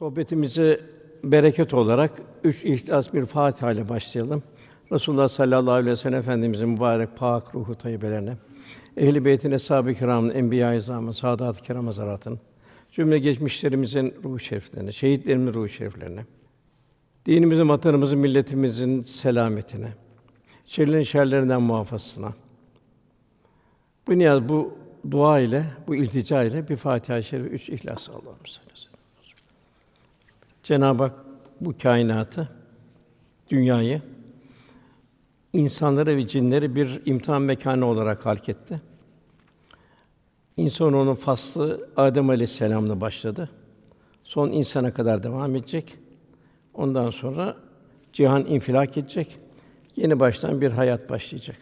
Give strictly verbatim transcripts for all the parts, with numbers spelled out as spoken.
Sohbetimizi bereket olarak üç ihlas bir Fatiha ile başlayalım. Resulullah sallallahu aleyhi ve sellem Efendimizin mübarek pak ruhu tayyibelerine, ehl-i beytin, eshâb-ı kirâmın, enbiyâ-i azamın, sâdât-ı kirâm hazarâtın, cümle geçmişlerimizin ruhu şeriflerine, şehitlerimizin ruhu şeriflerine, dinimizin, vatanımızın, milletimizin selametine, şerlerin şerlerinden muhafazasına. Bu niyaz, bu dua ile, bu iltica ile bir Fatiha-i Şerif, üç ihlas Allah'ımız. Cenab-ı Hak bu kainatı, dünyayı, insanları ve cinleri bir imtihan mekanı olarak halketti. İnsanoğlunun faslı Adem Aleyhisselam'la başladı. Son insana kadar devam edecek. Ondan sonra cihan infilak edecek. Yeni baştan bir hayat başlayacak.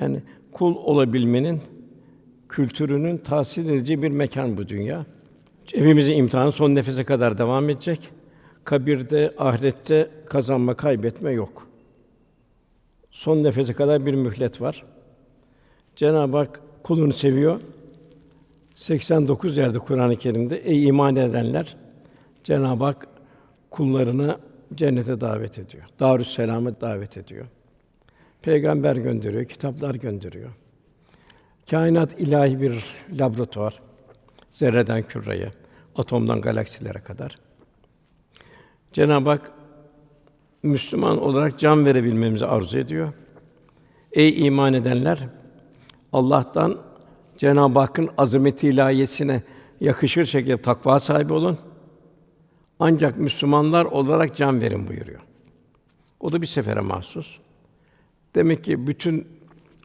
Yani kul olabilmenin, kültürünün tahsil edeceği bir mekan bu dünya. Evimizin imtihanı son nefese kadar devam edecek. Kabirde, ahirette kazanma, kaybetme yok. Son nefese kadar bir mühlet var. Cenab-ı Hak kulunu seviyor. seksen dokuz yerde Kur'an-ı Kerim'de ey iman edenler, Cenab-ı Hak kullarını cennete davet ediyor. Darüsselam'a davet ediyor. Peygamber gönderiyor, kitaplar gönderiyor. Kainat ilahi bir laboratuvar. Zerreden küreye, atomdan galaksilere kadar. Cenab-ı Hak Müslüman olarak can verebilmemizi arzu ediyor. Ey iman edenler, Allah'tan Cenab-ı Hakk'ın azameti ilahiyesine yakışır şekilde takva sahibi olun. Ancak Müslümanlar olarak can verin buyuruyor. O da bir sefere mahsus. Demek ki bütün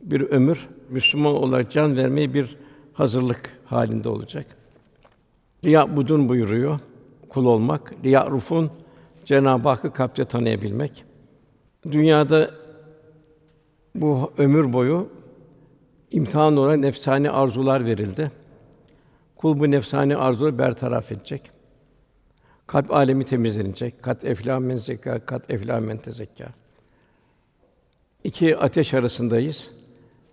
bir ömür Müslüman olarak can vermeye bir hazırlık halinde olacak. Liya budun buyuruyor kul olmak. Liya rufun Cenab-ı Hakk'ı kalpte tanıyabilmek. Dünyada bu ömür boyu imtihan olan nefsani arzular verildi. Kul bu nefsani arzuları bertaraf edecek. Kalp alemi temizlenecek. Kat eflâ men zekâ, kat eflâ men tezekkâ. İki ateş arasındayız.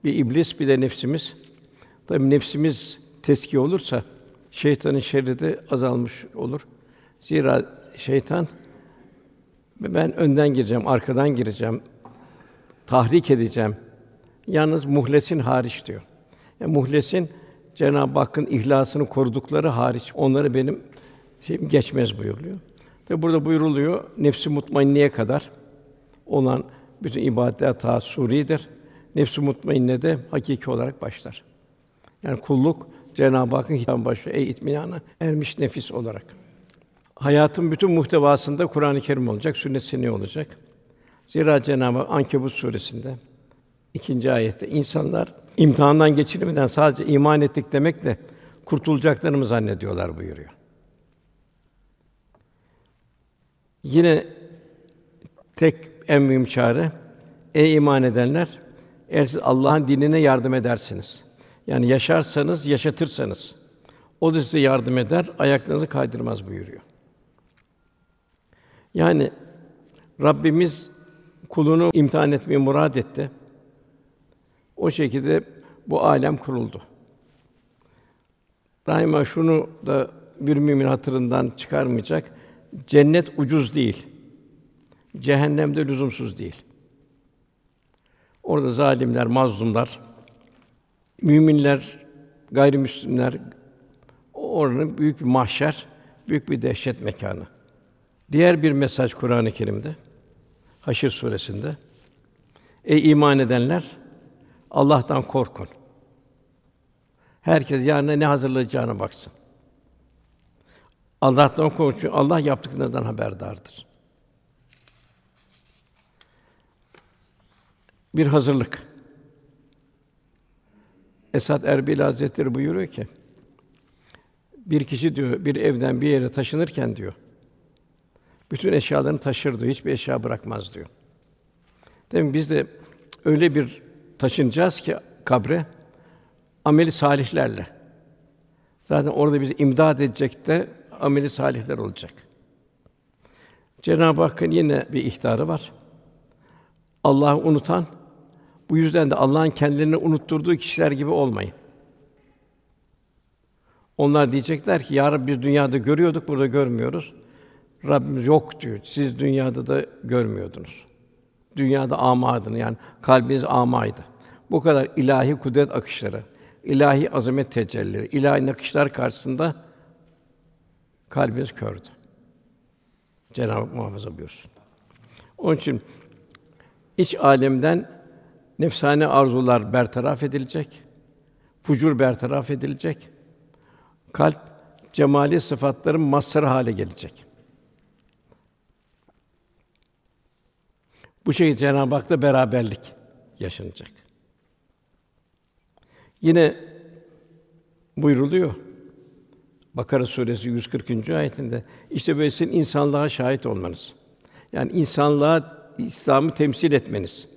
Bir iblis, bir de nefsimiz. Tabii nefsimiz tezkiye olursa şeytanın şerri de azalmış olur. Zira şeytan ben önden gireceğim, arkadan gireceğim, tahrik edeceğim. Yalnız muhlesin hariç diyor. Yani muhlesin Cenab-ı Hakk'ın ihlasını korudukları hariç onları benim şeyim geçmez buyuruluyor. Tabii burada buyuruluyor nefsi mutmainneye kadar olan bütün ibadetler tasuridir. Nefsi mutmainne de hakiki olarak başlar. Yani kulluk Cenab-ı Hakk'ın hitabı başlıyor. Ey itminana ermiş nefis olarak. Hayatın bütün muhtevasında Kur'an-ı Kerim olacak, sünnet-i seniyye olacak. Zira Cenab-ı Hak Ankebut suresinde ikinci ayette insanlar imtihandan geçirilmeden sadece iman ettik demekle kurtulacaklarını mı zannediyorlar buyuruyor. Yine tek en mühim çare ey iman edenler eğer siz Allah'ın dinine yardım edersiniz. Yani yaşarsanız, yaşatırsanız, o da size yardım eder, ayaklarınızı kaydırmaz buyuruyor. Yani Rabbimiz kulunu imtihan etmeyi murad etti. O şekilde bu alem kuruldu. Daima şunu da bir mümin hatırından çıkarmayacak. Cennet ucuz değil. Cehennem de lüzumsuz değil. Orada zalimler, mazlumlar, müminler, gayrimüslimler oranın büyük bir mahşer, büyük bir dehşet mekanı. Diğer bir mesaj Kur'an-ı Kerim'de Haşr suresinde ey iman edenler Allah'tan korkun. Herkes yarına ne hazırlayacağına baksın. Allah'tan korkun. Allah yaptıklarınızdan haberdardır. Bir hazırlık. Esad Erbil Hazretleri buyuruyor ki bir kişi diyor bir evden bir yere taşınırken diyor bütün eşyalarını taşır diyor, hiçbir eşya bırakmaz diyor. Demek biz de öyle bir taşınacağız ki kabre ameli salihlerle. Zaten orada bizi imdad edecek de ameli salihler olacak. Cenab-ı Hakk'ın yine bir ihtarı var. Allah'ı unutan bu yüzden de Allah'ın kendilerini unutturduğu kişiler gibi olmayın. Onlar diyecekler ki, ya Rabbi biz dünyada görüyorduk, burada görmüyoruz. Rabbimiz yok diyor, siz dünyada da görmüyordunuz. Dünyada âmâydınız, yani kalbiniz âmâydı. Bu kadar ilahi kudret akışları, ilahi azamet tecellileri, ilahi nakışlar karşısında kalbiniz kördü. Cenab-ı Hak muhafaza buyursun. Onun için iç âlemden nefsane arzular bertaraf edilecek, fucur bertaraf edilecek, kalp cemali sıfatların mazharı hale gelecek. Bu şekilde Cenab-ı Hak'la beraberlik yaşanacak. Yine buyruluyor Bakara suresi yüz kırkıncı ayetinde, işte böyle sizin insanlığa şahit olmanız, yani insanlığa İslam'ı temsil etmeniz.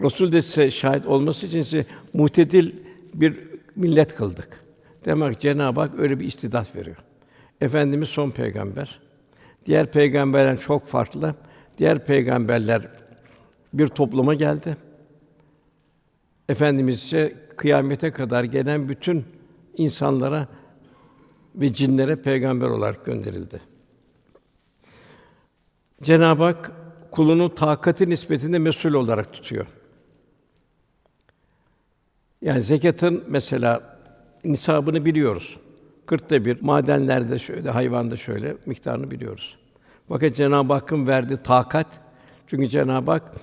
Resul de size şahit olması için sizi muhtedil bir millet kıldık. Demek Cenab-ı Hak öyle bir istidat veriyor. Efendimiz son peygamber. Diğer peygamberler çok farklı. Diğer peygamberler bir topluma geldi. Efendimiz ise kıyamete kadar gelen bütün insanlara ve cinlere peygamber olarak gönderildi. Cenab-ı Hak kulunu takati nispetinde mesul olarak tutuyor. Yani zekatın mesela nisabını biliyoruz. Kırkta bir madenlerde şöyle, hayvanda şöyle miktarını biliyoruz. Fakat Cenab-ı Hakk'ın verdiği takat, çünkü Cenab-ı Hak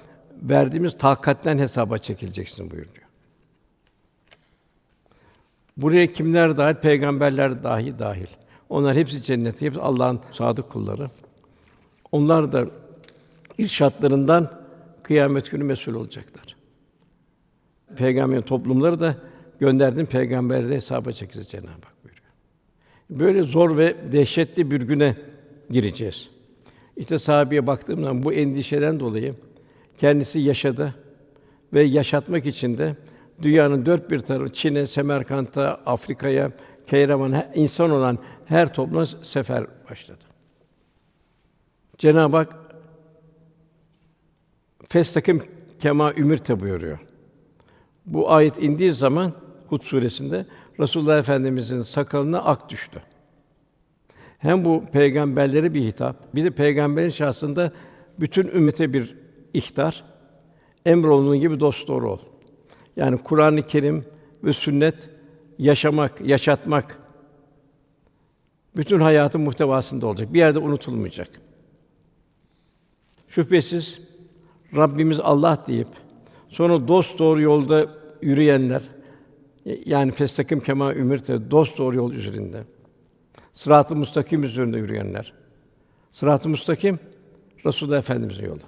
verdiğimiz takatten hesaba çekileceksin buyuruyor. Buraya kimler dahil? Peygamberler dahi dahil. Onlar hepsi cennette, hepsi Allah'ın sadık kulları. Onlar da irşatlarından kıyamet günü mesul olacaklar. Peygamberin toplumları da gönderdiğin peygamberlere hesaba çekilecek Cenab-ı Hak buyuruyor. Böyle zor ve dehşetli bir güne gireceğiz. İşte sahabeye baktığım zaman bu endişeden dolayı kendisi yaşadı ve yaşatmak için de dünyanın dört bir tarafı, Çin'e, Semerkant'a, Afrika'ya, Keyrevan'a, insan olan her topluma sefer başladı. Cenab-ı Hak "Festakim kemâ ümirte" buyuruyor. Bu ayet indiği zaman Hud suresinde Resulullah Efendimizin sakalına ak düştü. Hem bu peygamberlere bir hitap, bir de peygamberin şahsında bütün ümmete bir ihtar. Emrolunduğun gibi dosdoğru ol. Yani Kur'an-ı Kerim ve sünnet yaşamak, yaşatmak bütün hayatın muhtevasında olacak. Bir yerde unutulmayacak. Şüphesiz Rabbimiz Allah deyip sonra dosdoğru yolda yürüyenler, yani festakim kemâ ümirte, dosdoğru yol üzerinde, sırat-ı müstakim üzerinde yürüyenler. Sırat-ı müstakim Resulullah Efendimiz'in yolu.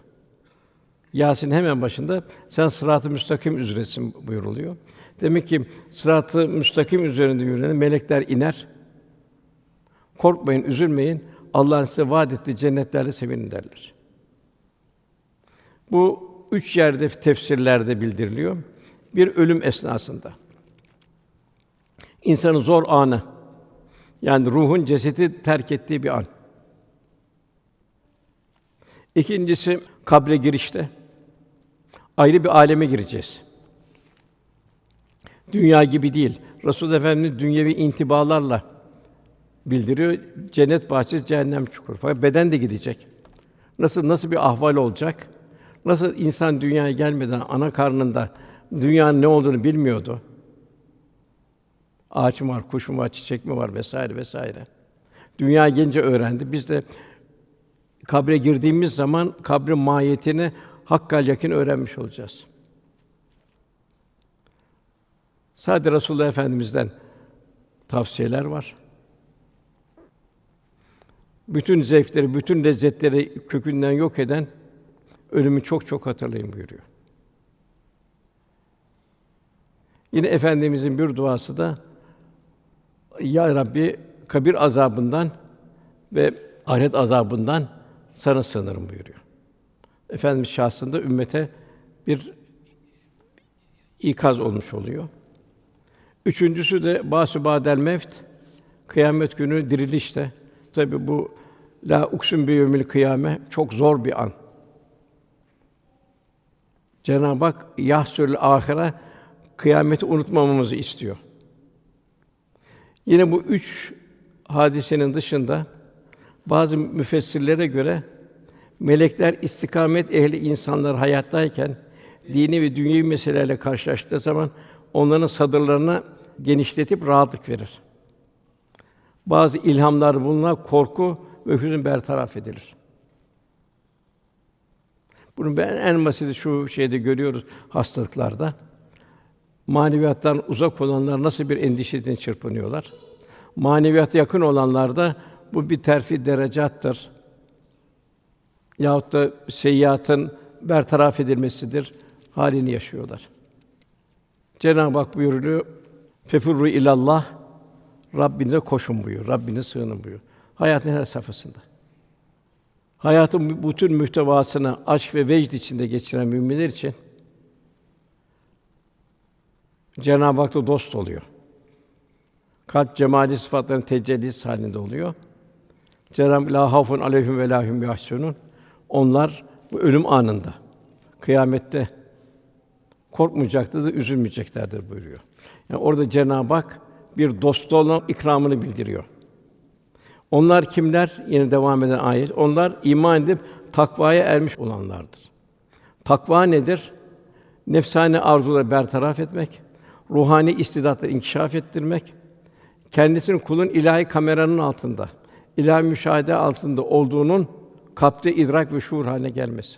Yasin hemen başında sen sırat-ı müstakim üzeresin buyuruluyor. Demek ki sırat-ı müstakim üzerinde yürüyen melekler iner. Korkmayın, üzülmeyin. Allah'ın size vaad ettiği cennetlerde sevinin derler. Bu üç yerde tefsirlerde bildiriliyor. Bir ölüm esnasında. İnsanın zor anı, yani ruhun cesedi terk ettiği bir an. İkincisi kabre girişte. Ayrı bir aleme gireceğiz. Dünya gibi değil. Resul Efendimiz dünyevi intibalarla bildiriyor. Cennet bahçesi, cehennem çukuru. Fakat beden de gidecek. Nasıl nasıl bir ahval olacak? Nasıl insan dünyaya gelmeden ana karnında dünyanın ne olduğunu bilmiyordu. Ağaç mı var, kuş mu var, çiçek mi var vesaire vesaire. Dünya gelince öğrendi. Biz de kabre girdiğimiz zaman kabrin mahiyetini hakkal yakîn öğrenmiş olacağız. Sadece Resulullah Efendimiz'den tavsiyeler var. Bütün zevkleri, bütün lezzetleri kökünden yok eden ölümü çok çok hatırlayın buyuruyor. Yine Efendimizin bir duası da "Ya Rabbi, kabir azabından ve ahiret azabından sana sığınırım" buyuruyor. Efendimiz şahsında ümmete bir ikaz olmuş oluyor. Üçüncüsü de bâsü ba'del mevt, kıyamet günü dirilişte. Tabii bu la uksum bi yevmil kıyame çok zor bir an. Cenab-ı Hak yahsül ahire, kıyameti unutmamamızı istiyor. Yine bu üç hadisenin dışında bazı müfessirlere göre melekler istikamet ehli insanlar hayattayken dini ve dünyevi meselelerle karşılaştığı zaman onların sadırlarını genişletip rahatlık verir. Bazı ilhamlar bulunan korku ve hüzün bertaraf edilir. Bunu ben en basiti şu şeyde görüyoruz hastalıklarda. Maneviyattan uzak olanlar nasıl bir endişeden çırpınıyorlar? Maneviyata yakın olanlarda bu bir terfi derecattır. Yahut da seyyiatın bertaraf edilmesidir halini yaşıyorlar. Cenab-ı Hak buyuruyor: "Fefurru ilallah, Rabbinize koşun" buyuruyor. Rabbinize sığının buyuruyor. Hayatın her safhasında. Hayatın bütün muhtevasını aşk ve vecd içinde geçiren müminler için Cenab-ı Hak'la dost oluyor. Kalp cemali sıfatlarının tecellisi halinde oluyor. Cenab-ı Hak, "Lâ hafun aleyhim ve lâ hum yahsunun." Onlar bu ölüm anında, kıyamette korkmayacaklardır, üzülmeyeceklerdir buyuruyor. Yani orada Cenab-ı Hak bir dostu olan ikramını bildiriyor. Onlar kimler? Yine devam eden ayet. Onlar iman edip takvaya ermiş olanlardır. Takva nedir? Nefsani arzuları bertaraf etmek, ruhani istidatları inkişaf ettirmek, kendisinin kulun ilahi kameranın altında, ilahi müşahede altında olduğunun kalpte idrak ve şuur haline gelmesi.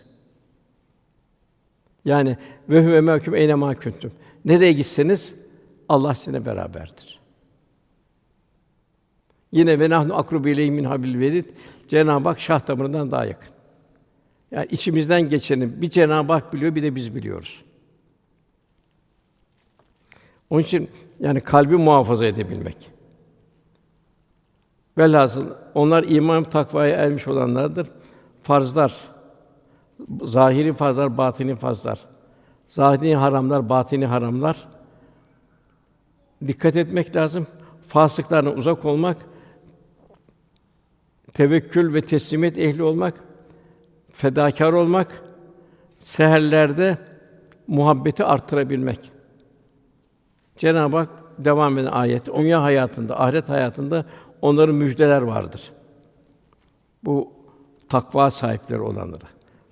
Yani ve huve mâküm eyne mâ kuntum. Nereye gitseniz Allah sizinle beraberdir. Yine ve nahnu akrubu ileyhi min hablil verid. Cenab-ı Hak şah damarından daha yakın. Yani içimizden geçeni bir Cenab-ı Hak biliyor, bir de biz biliyoruz. Onun için yani kalbi muhafaza edebilmek. Velhasıl onlar iman ve takvaya ermiş olanlardır. Farzlar, zahiri farzlar, batini farzlar, zahiri haramlar, batini haramlar. Dikkat etmek lazım. Fasıklardan uzak olmak, tevekkül ve teslimiyet ehli olmak, fedakâr olmak, seherlerde muhabbeti artırabilmek. Cenab-ı Hak devam eden ayet, dünya hayatında, ahiret hayatında onların müjdeler vardır. Bu takva sahipleri olanlara.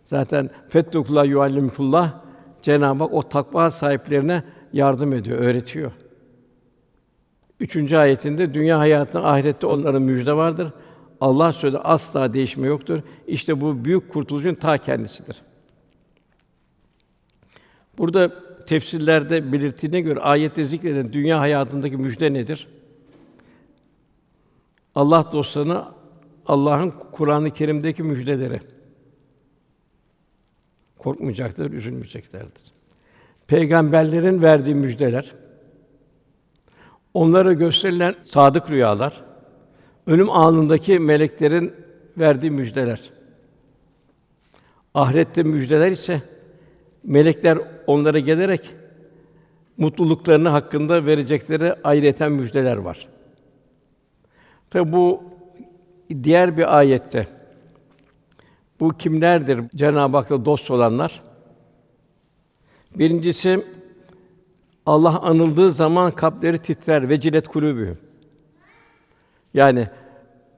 Zaten fettukullah yuallimullah, Cenab-ı Hak o takva sahiplerine yardım ediyor, öğretiyor. Üçüncü ayetinde dünya hayatında, ahirette onların müjde vardır. Allah sözü asla değişme yoktur. İşte bu büyük kurtuluşun ta kendisidir. Burada tefsirlerde belirttiğine göre ayette zikredilen dünya hayatındaki müjde nedir? Allah dostlarına Allah'ın Kur'an-ı Kerim'deki müjdeleri. Korkmayacaklar, üzülmeyeceklerdir. Peygamberlerin verdiği müjdeler, onlara gösterilen sadık rüyalar, ölüm anındaki meleklerin verdiği müjdeler. Ahirette müjdeler ise melekler onlara gelerek mutluluklarını hakkında verecekleri ayrıyeten müjdeler var. Tabi bu diğer bir ayette bu kimlerdir? Cenab-ı Hak'la dost olanlar. Birincisi Allah anıldığı zaman kalpleri titrer ve cilet kulübü. Yani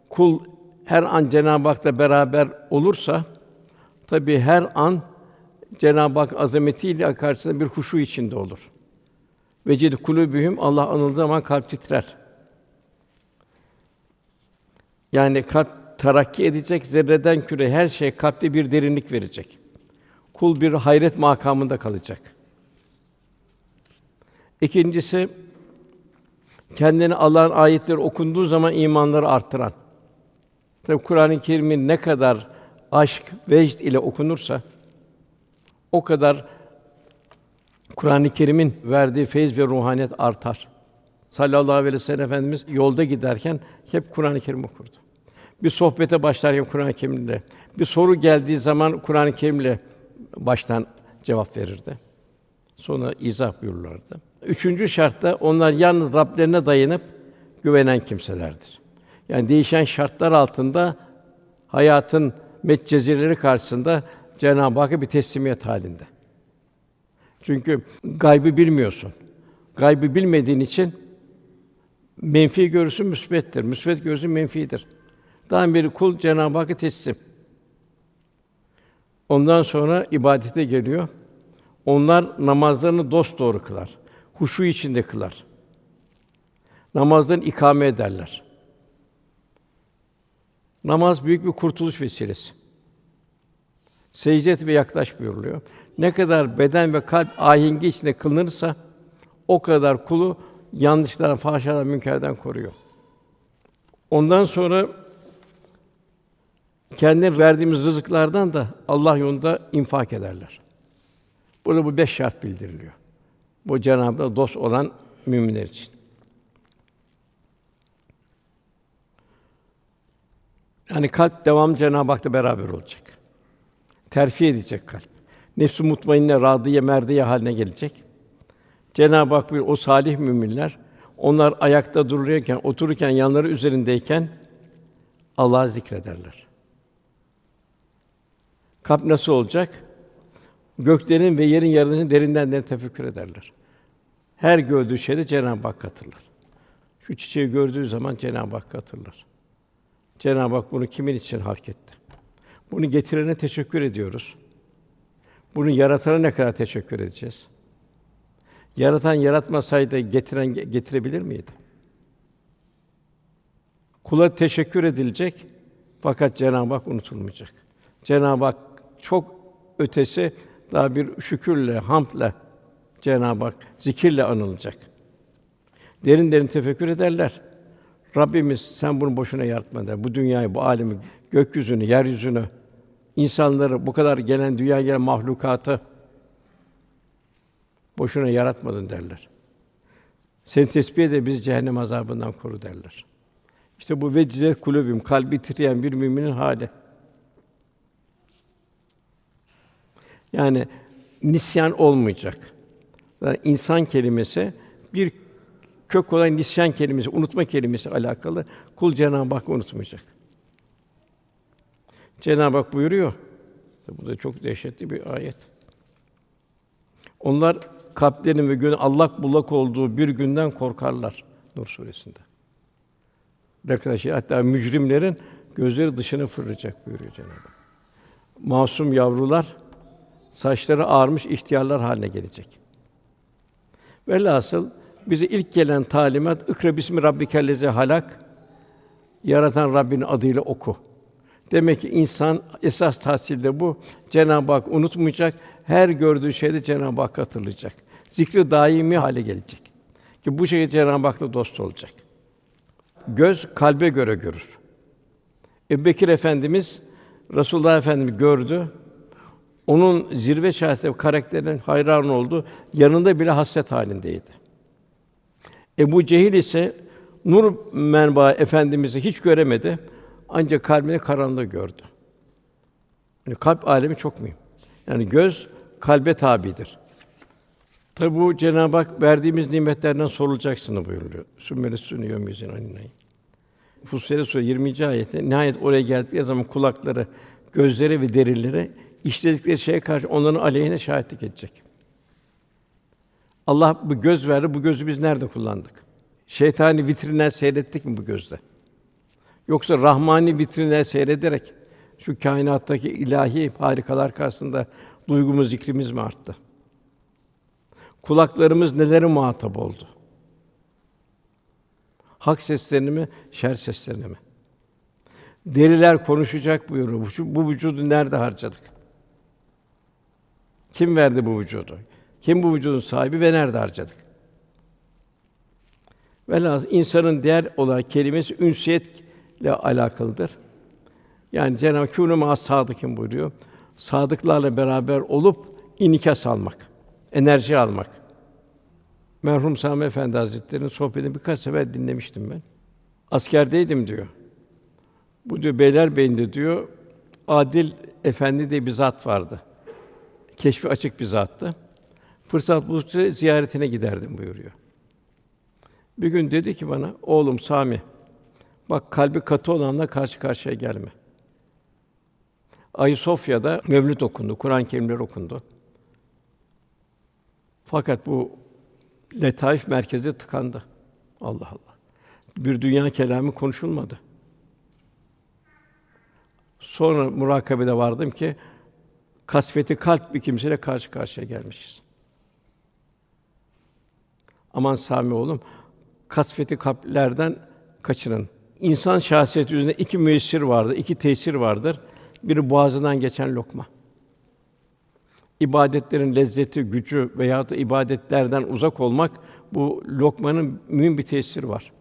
kul her an Cenab-ı Hak'la beraber olursa tabii her an Cenab-ı Hak azametiyle karşısında bir huşu içinde olur. Ve cilet kulübühüm, Allah anıldığı zaman kalp titrer. Yani kalp terakki edecek, zerreden küre her şey kalpte bir derinlik verecek. Kul bir hayret makamında kalacak. İkincisi kendini Allah'ın ayetleri okunduğu zaman imanları artıran. Tabii Kur'an-ı Kerim ne kadar aşk, vecd ile okunursa o kadar Kur'an-ı Kerim'in verdiği feyiz ve ruhaniyet artar. Sallallahu aleyhi ve sellem Efendimiz yolda giderken hep Kur'an-ı Kerim okurdu. Bir sohbete başlarken Kur'an-ı Kerim'le, bir soru geldiği zaman Kur'an-ı Kerim'le baştan cevap verirdi. Sonra izah buyururlardı. Üçüncü şartta onlar yalnız Rablerine dayanıp güvenen kimselerdir. Yani değişen şartlar altında hayatın metcezileri karşısında Cenab-ı Hakk'a bir teslimiyet halinde. Çünkü gaybı bilmiyorsun. Gaybı bilmediğin için menfi görüsü müsbettir. Müsbet görüsü menfidir. Daha beri kul Cenab-ı Hakk'a teslim. Ondan sonra ibadete geliyor. Onlar namazlarını dosdoğru kılar. Huşu içinde kılar. Namazlarını ikame ederler. Namaz büyük bir kurtuluş vesilesi. Secde et ve yaklaş buyuruluyor. Ne kadar beden ve kalp ahengi içinde kılınırsa o kadar kulu yanlışlardan, fahşalardan, münkerden koruyor. Ondan sonra kendine verdiğimiz rızıklardan da Allah yolunda infak ederler. Burada bu beş şart bildiriliyor. Bu Cenab-ı Hakk'a dost olan müminler için. Yani kalp devam Cenab-ı Hak'la beraber olacak. Terfi edecek kalp. Nefs-i mutmainne, râdiye, merdiye haline gelecek. Cenab-ı Hak buyuruyor, o salih müminler, onlar ayakta dururken, otururken, yanları üzerindeyken Allah'ı zikrederler. Kalp nasıl olacak? Göklerin ve yerin yaratıcısını derinden derine tefekkür ederler. Her gördüğü şeyde Cenab-ı Hakk'ı hatırlar. Şu çiçeği gördüğü zaman Cenab-ı Hakk'ı hatırlar. Cenab-ı Hak bunu kimin için hak etti? Bunu getirene teşekkür ediyoruz. Bunu yaratana ne kadar teşekkür edeceğiz? Yaratan yaratmasaydı getiren getirebilir miydi? Kula teşekkür edilecek fakat Cenab-ı Hak unutulmayacak. Cenab-ı Hak çok ötesi daha bir şükürle, hamdle Cenab-ı Hak zikirle anılacak. Derin derin tefekkür ederler. Rabbimiz sen bunu boşuna yaratmadın der. Bu dünyayı, bu alemi, gökyüzünü, yeryüzünü, insanları, bu kadar gelen dünyaya gelen mahlukatı boşuna yaratmadın derler. Seni tesbih eder, bizi cehennem azabından koru derler. İşte bu vecizet kulübüm, kalbi titreyen bir müminin hâli. Yani nisyan olmayacak. Yani insan kelimesi bir kök olan nisyan kelimesi, unutma kelimesi alakalı. Kul Cenab-ı Hakk'ı unutmayacak. Cenab-ı Hak buyuruyor. Bu da çok dehşetli bir ayet. Onlar kalplerinin ve gönlünün allak bullak olduğu bir günden korkarlar Nur suresinde. Arkadaşlar hatta mücrimlerin gözleri dışına fırlayacak buyuruyor Cenab-ı Hak. Masum yavrular saçları ağarmış ihtiyarlar haline gelecek. Velhasıl bize ilk gelen talimat ikra bismi rabbikellezi halak yaratan Rabbin adıyla oku. Demek ki insan esas tahsil de bu. Cenab-ı Hak unutmayacak. Her gördüğü şeyde Cenab-ı Hakk'ı hatırlayacak. Zikri daimi hale gelecek. Ki bu şekilde Cenab-ı Hak'la dost olacak. Göz kalbe göre görür. Ebubekir Efendimiz Resulullah Efendimiz gördü. Onun zirve şahsiyetine, karakterine hayran oldu. Yanında bile hasret halindeydi. Ebu Cehil ise nur menbaı efendimizi hiç göremedi. Ancak kalbini karanlığı gördü. Yani kalp alemi çok mühim. Yani göz kalbe tabidir. Tabi bu Cenab-ı Hak verdiğimiz nimetlerden sorulacaksın buyuruyor. Sümmele sünniyor müzin anneyi. Fussilet Suresi yirminci ayette nihayet oraya geldikleri zaman kulakları, gözleri ve derileri işledikleri şeye karşı onların aleyhine şahitlik edecek. Allah bu göz verdi. Bu gözü biz nerede kullandık? Şeytani vitrinden seyrettik mi bu gözle? Yoksa rahmani vitrinden seyrederek şu kainattaki ilahi harikalar karşısında duygumuz, zikrimiz mi arttı? Kulaklarımız nelere muhatap oldu? Hak seslerini mi, şer seslerini mi? Deriler konuşacak buyuruyor. Bu, bu vücudu nerede harcadık? Kim verdi bu vücudu? Kim bu vücudun sahibi ve nerede harcadık? Velhâsıl insanın diğer olarak kelimesi ünsiyetle alakalıdır. Yani Cenab-ı Hak kûnû mâ sâdıkîn buyuruyor. Sadıklarla beraber olup inikas almak, enerji almak. Merhum Sami Efendi Hazretleri'nin sohbetini birkaç sefer dinlemiştim ben. Askerdeydim diyor. Bu diyor Beylerbeyi'nde diyor Adil Efendi diye bir zat vardı. Keşfi açık bir zattı. Fırsat buldukça ziyaretine giderdim buyuruyor. Bir gün dedi ki bana, oğlum Sami, bak kalbi katı olanla karşı karşıya gelme. Ayasofya'da mevlüt okundu, Kur'an-ı Kerimler okundu. Fakat bu letaif merkezi tıkandı. Allah Allah. bir dünya kelamı konuşulmadı. Sonra murakabede vardım ki kasveti kalp bir kimseyle karşı karşıya gelmişiz. Aman Sami oğlum, kasveti kalplerden kaçının. İnsan şahsiyeti üzerinde iki müessir vardır, iki tesir vardır. Biri boğazından geçen lokma. İbadetlerin lezzeti, gücü veyahut da ibadetlerden uzak olmak, bu lokmanın mühim bir tesiri var.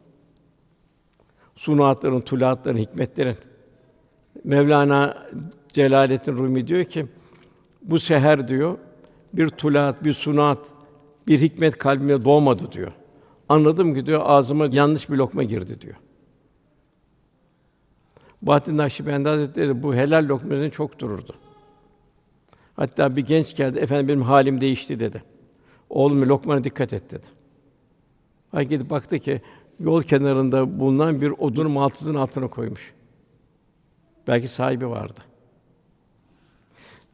Sunuatların, tulaatların, hikmetlerin. Mevlana Celaleddin Rumi diyor ki, bu seher diyor, bir tulaat, bir sunuat, bir hikmet kalbime doğmadı diyor. Anladım ki diyor, ağzıma yanlış bir lokma girdi diyor. Bahattin Nakşibendi Hazretleri bu helal lokmasını çok dururdu. Hatta bir genç geldi, efendim benim halim değişti dedi. Oğlum lokmana dikkat et dedi. Hakikaten baktı ki yol kenarında bulunan bir odun maltızın altına koymuş. Belki sahibi vardı.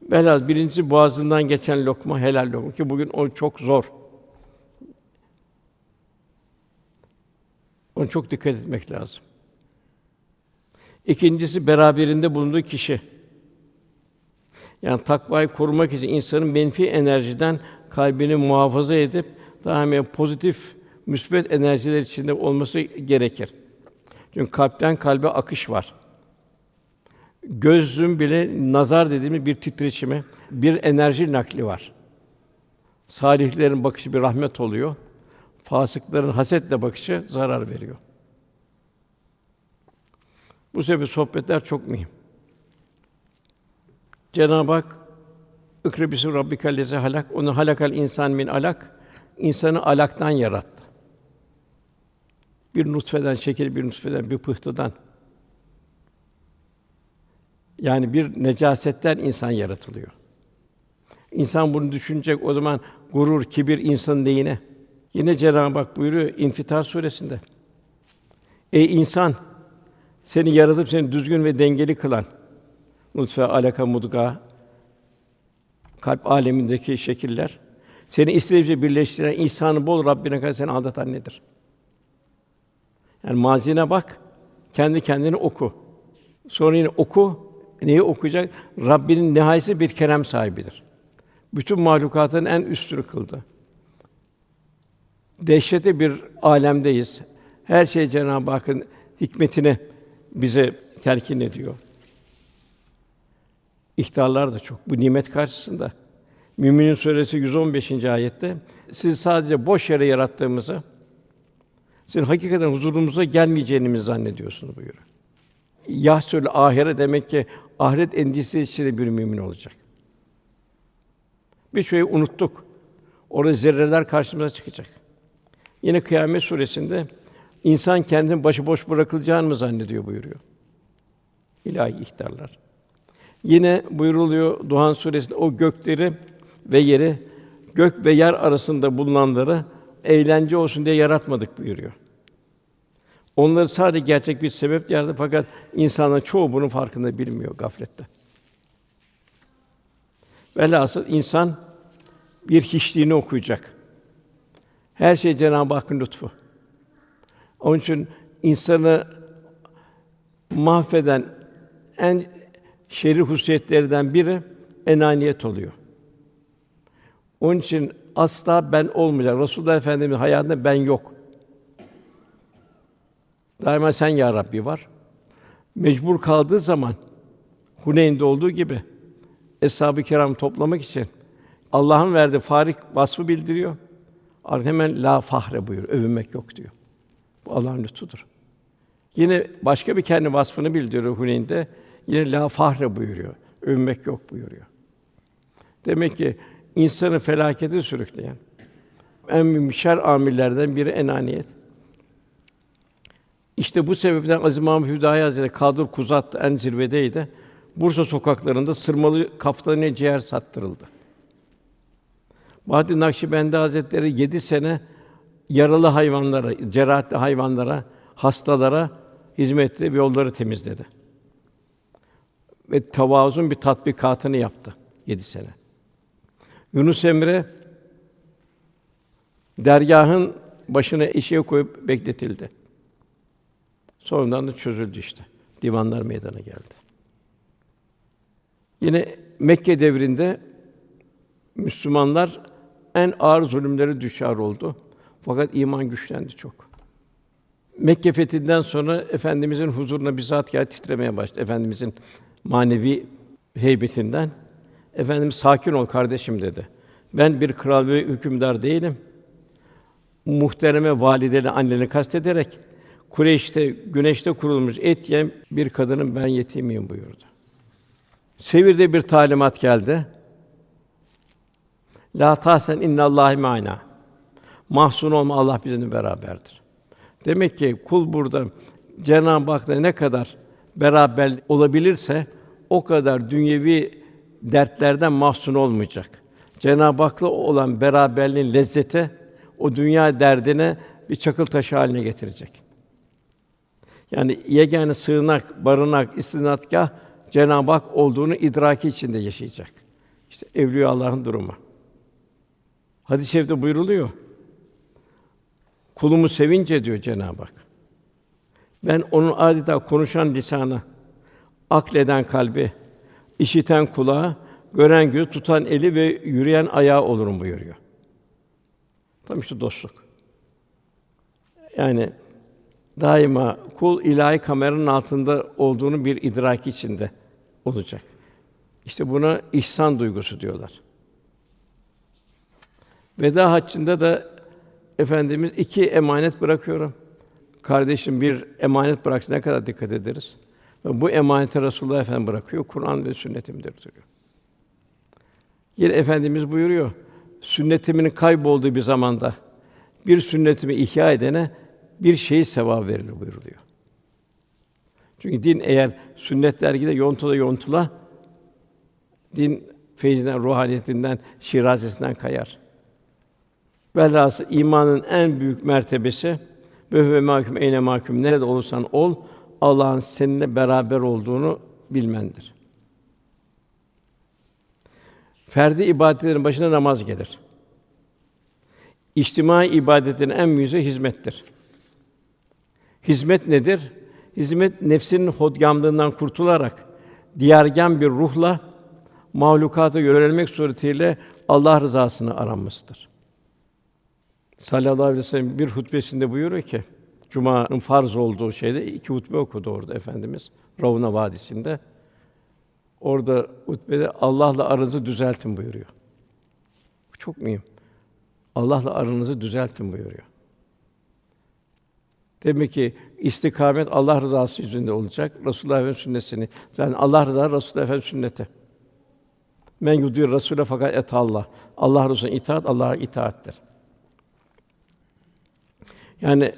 Velhâsıl birincisi boğazından geçen lokma helal lokma ki bugün o çok zor. Ona çok dikkat etmek lazım. İkincisi beraberinde bulunduğu kişi. Yani takvayı korumak için insanın menfi enerjiden kalbini muhafaza edip daima pozitif, müsbet enerjiler içinde olması gerekir. Çünkü kalpten kalbe akış var. Gözün bile nazar dediğimiz bir titreşimi, bir enerji nakli var. Salihlerin bakışı bir rahmet oluyor. Fasıkların hasetle bakışı zarar veriyor. Bu sebeple sohbetler çok mühim. Cenab-ı Hak İkra bismi rabbikellezî halak, onu halakal insan min alak, insanı alaktan yarattı. Bir nutfeden, şekil bir nutfeden, bir pıhtıdan. Yani bir necasetten insan yaratılıyor. İnsan bunu düşünecek, o zaman gurur, kibir insanın lehine. Yine Cenab-ı Hak buyuruyor İnfitar suresinde. Ey insan, seni yaratıp seni düzgün ve dengeli kılan nutfe, alaka, mudga, kalp alemindeki şekiller, seni istediğince birleştiren, ihsanı bol Rabbine karşı seni aldatan nedir? Yani mazine bak, kendi kendini oku. Sonra yine oku, neyi okuyacak? Rabbinin nihayetsiz bir kerem sahibidir. Bütün mahlukatın en üstünü kıldı. Dehşetli bir alemdeyiz. Her şey Cenab-ı Hakk'ın hikmetini bize telkin ediyor. İhtarlar da çok. Bu nimet karşısında. Mü'minun Suresi yüz on beşinci ayette sizi sadece boş yere yarattığımızı, sizin hakikaten huzurumuza gelmeyeceğinizi zannediyorsunuz buyuruyor. Yahsül ahire demek ki ahiret endişesi içinde bir mümin olacak. Bir şeyi unuttuk. Orada zerreler karşımıza çıkacak. Yine Kıyamet Suresi'nde insan kendini başıboş bırakılacağını mı zannediyor buyuruyor. İlahi ihtarlar. Yine buyuruluyor Duhan Suresi'nde o gökleri ve yeri, gök ve yer arasında bulunanları eğlence olsun diye yaratmadık buyuruyor. Onları sadece gerçek bir sebep yarattı fakat insanların çoğu bunun farkında bilmiyor gaflette. Velhasıl insan bir hiçliğini okuyacak. Her şey Cenab-ı Hakk'ın lütfu. Onun için insanı mahveden en şerî hususiyetlerinden biri enâniyet oluyor. Onun için asla ben olmayacak. Resulullah Efendimiz'in hayatında ben yok. Daima sen ya Rabbi var. Mecbur kaldığı zaman Huneyn'de olduğu gibi eshâb-ı kirâm toplamak için Allah'ın verdiği fârik vasfı bildiriyor. Hemen la fahre buyur. Övünmek yok diyor. Bu Allah'ın lütfudur. Yine başka bir kendi vasfını bildiriyor Huneyn'de. Yine la fahre buyuruyor. Övünmek yok buyuruyor. Demek ki insanı felakete sürükleyen en mühim şer amillerden biri enâniyet. İşte bu sebepten Aziz Mahmud Hüdayi Hazretleri Kadır Kuzat en zirvedeydi. Bursa sokaklarında sırmalı kaftanı ciğer sattırıldı. Bahattin Nakşibendi Hazretleri yedi sene yaralı hayvanlara, cerahatli hayvanlara, hastalara hizmet etti ve yolları temizledi. Ve tevazun bir tatbikatını yaptı yedi sene. Yunus Emre dergâhın başına eşeğe koyup bekletildi. Sonradan da çözüldü işte. Divanlar meydana geldi. Yine Mekke devrinde Müslümanlar en ağır zulümlere düşar oldu. Fakat iman güçlendi çok. Mekke fethinden sonra Efendimizin huzuruna bir zat geldi, titremeye başladı. Efendimizin manevi heybetinden. Efendimiz sakin ol kardeşim dedi. Ben bir kral ve hükümdar değilim. Muhtereme valideli anneni kastederek Kureyş'te güneşte kurulmuş et yem bir kadının ben yetimiyim buyurdu. Sevir'de bir talimat geldi. La tahsen innallâhi me'anâ. Mahzun olma, Allah bizimle beraberdir. Demek ki kul burada Cenab-ı Hak'la ne kadar beraber olabilirse o kadar dünyevi dertlerden mahzun olmayacak. Cenab-ı Hak'la olan beraberliğin lezzeti o dünya derdine bir çakıl taşı haline getirecek. Yani yegâne sığınak, barınak, istinadgâh Cenab-ı Hak olduğunu idraki içinde yaşayacak. İşte evliya Allah'ın durumu. Hadis-i şerifte buyruluyor. Kulumu sevince diyor Cenab-ı Hak. Ben onun adeta konuşan lisanı, akleden kalbi, işiten kulağı, gören gözü, tutan eli ve yürüyen ayağı olurum buyuruyor. Tam işte dostluk. Yani daima kul ilahi kameranın altında olduğunu bir idraki içinde olacak. İşte buna ihsan duygusu diyorlar. Veda haccında da Efendimiz iki emanet bırakıyorum. Kardeşim bir emanet bıraksa ne kadar dikkat ederiz? Ve bu emaneti Resulullah Efendimiz bırakıyor. Kur'an ve sünnetimdir diyor. Yine Efendimiz buyuruyor. Sünnetimin kaybolduğu bir zamanda bir sünnetimi ihya edene bir şeyi sevap verilir buyuruluyor. Çünkü din eğer sünnetler gider yontula yontula din feyzinden, ruhaniyetinden, şirazesinden kayar. Velhâsıl imanın en büyük mertebesi ve ve mahkum eyne mahkum nerede olursan ol Allah'ın seninle beraber olduğunu bilmendir. Ferdi ibadetlerin başına namaz gelir. İçtimai ibadetlerin en büyüğü hizmettir. Hizmet nedir? Hizmet nefsinin hodgamlığından kurtularak diyargan bir ruhla mahlukata yönelmek suretiyle Allah rızasını aranmasıdır. Sallallahu aleyhi ve sellem bir hutbesinde buyuruyor ki, Cuma'nın farz olduğu şeyde iki hutbe okudu orada Efendimiz Ravna Vadisi'nde. Orada hutbede Allah'la aranızı düzeltin buyuruyor. Bu çok mühim. Allah'la aranızı düzeltin buyuruyor. Demek ki istikamet Allah rızası yüzünde olacak. Resulullah Efendimiz'in sünnetini. Zaten Allah rızası Resulullah Efendimiz'in sünneti. Men yudiyu Rasûle fakat etallah. Allah Resulüne itaat Allah'a itaattir. Yani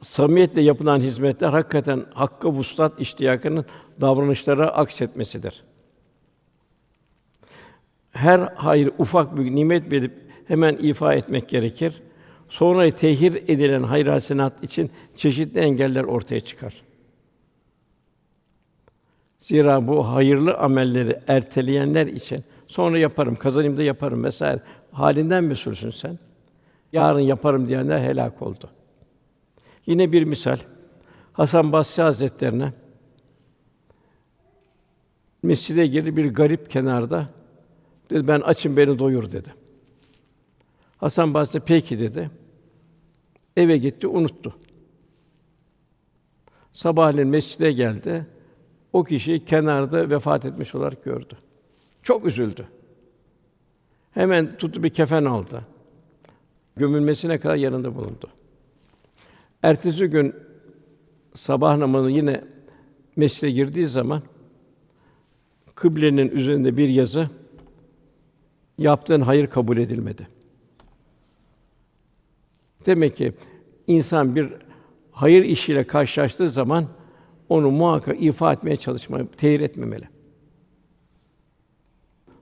samimiyetle yapılan hizmetler hakikaten hakka vuslat iştiyakının davranışlara aksetmesidir. Her hayır ufak büyük nimet verip hemen ifa etmek gerekir. Sonra tehir edilen hayır hasenat için çeşitli engeller ortaya çıkar. Zira bu hayırlı amelleri erteleyenler için sonra yaparım, kazanayım da yaparım vesaire halinden mesulsün sen. Yarın yaparım diyenler helak oldu. Yine bir misal. Hasan Basri Hazretlerine mescide girdi bir garip kenarda. Dedi ben açım beni doyur dedi. Hasan Basri peki dedi. Eve gitti unuttu. Sabahleyin mescide geldi. O kişiyi kenarda vefat etmiş olarak gördü. Çok üzüldü. Hemen tuttu bir kefen aldı. Gömülmesine kadar yanında bulundu. Ertesi gün sabah namazı yine mescide girdiği zaman kıblenin üzerinde bir yazı yaptığın hayır kabul edilmedi. Demek ki insan bir hayır işiyle karşılaştığı zaman onu muhakkak ifa etmeye çalışmalı, tehir etmemeli.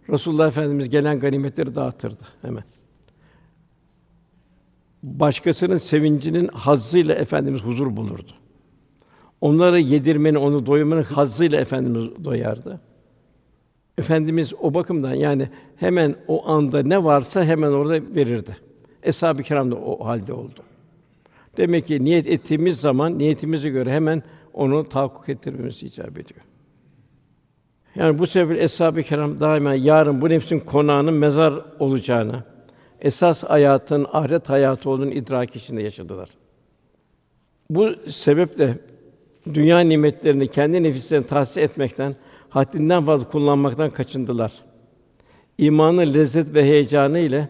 Resulullah Efendimiz gelen ganimetleri dağıtırdı hemen. Başkasının sevincinin hazzıyla Efendimiz huzur bulurdu. Onlara yedirmenin, onu doyurmanın hazzıyla Efendimiz doyardı. Efendimiz o bakımdan yani hemen o anda ne varsa hemen orada verirdi. Eshab-ı Kiram da o halde oldu. Demek ki niyet ettiğimiz zaman niyetimize göre hemen onu tahakkuk ettirmemiz icap ediyor. Yani bu sebeple Eshâb-ı Kerâm daima yarın bu nefsin konağının mezar olacağını, esas hayatın ahiret hayatı olduğunu idrak içinde yaşadılar. Bu sebeple dünya nimetlerini kendi nefislerine tahsis etmekten, haddinden fazla kullanmaktan kaçındılar. İmanın lezzet ve heyecanı ile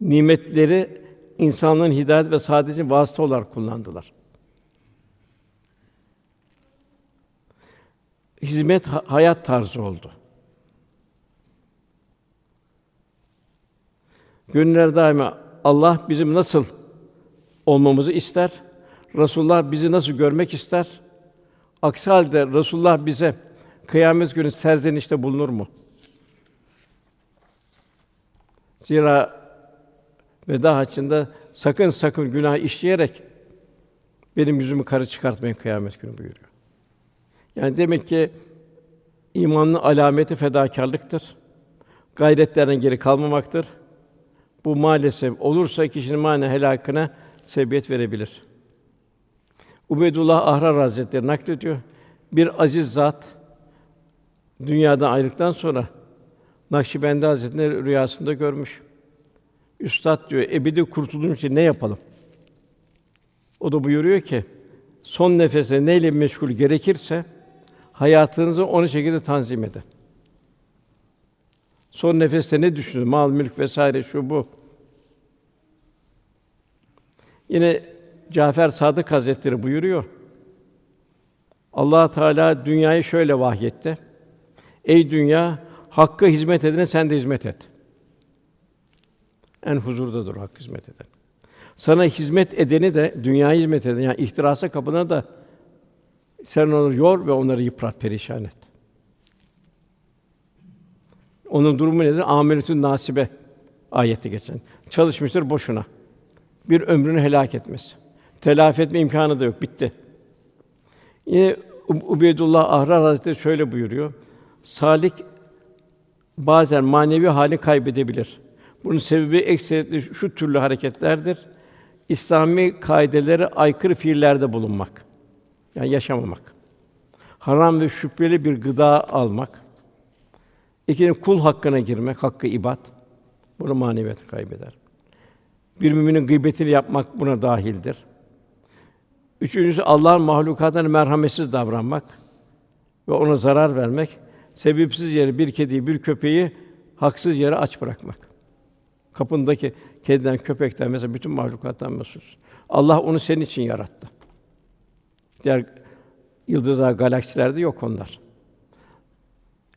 nimetleri insanların hidayet ve saadet için vasıta olarak kullandılar. Hizmet hayat tarzı oldu. Gönüller daima Allah bizim nasıl olmamızı ister, Resulullah bizi nasıl görmek ister. Aksi halde Resulullah bize kıyamet günü serzenişte bulunur mu? Zira veda haccında sakın sakın günah işleyerek benim yüzümü kara çıkartmayın kıyamet günü buyuruyor. Yani demek ki imanın alameti fedakârlıktır. Gayretlerden geri kalmamaktır. Bu maalesef olursa kişinin manen helakına sebebiyet verebilir. Ubeydullah Ahrar Hazretleri naklediyor. Bir aziz zat dünyadan ayrıldıktan sonra Nakşibendi Hazretleri rüyasında görmüş. Üstad diyor, ebedi kurtulduğum için ne yapalım? O da buyuruyor ki, son nefese neyle meşgul gerekirse hayatınızı onu şekilde tanzim edin. Son nefeste ne düşünün? Mal, mülk vesaire şu bu. Yine Cafer Sadık Hazretleri buyuruyor. Allah Teala dünyayı şöyle vahyetti. Ey dünya, hakka hizmet edene sen de hizmet et. En huzurdadır o hakka hizmet eden. Sana hizmet edeni de, dünyaya hizmet edeni, yani ihtirasa kapılan da sen onları yor ve onları yıprat, perişan et. Onun durumu nedir? Âmeletün nâsibe ayeti geçen. Çalışmıştır boşuna. Bir ömrünü helak etmesi. Telafi etme imkânı da yok, bitti. Yine Ubeydullah Ahrar Hazretleri şöyle buyuruyor. Sâlik bazen manevi hâli kaybedebilir. Bunun sebebi ekseriyetli şu türlü hareketlerdir. İslami kaidelere aykırı fiillerde bulunmak, yani yaşamamak, haram ve şüpheli bir gıda almak, ikincisi kul hakkına girmek, hakkı ibad, bunu maneviyatı kaybeder. Bir müminin gıybetini yapmak buna dahildir. Üçüncüsü Allah'ın mahlukatına merhametsiz davranmak ve ona zarar vermek, sebepsiz yere bir kediyi, bir köpeği haksız yere aç bırakmak. Kapındaki kediden, köpekten, mesela bütün mahlukattan mesul. Allah onu senin için yarattı. Diğer yıldızlar, galaksilerde yok onlar.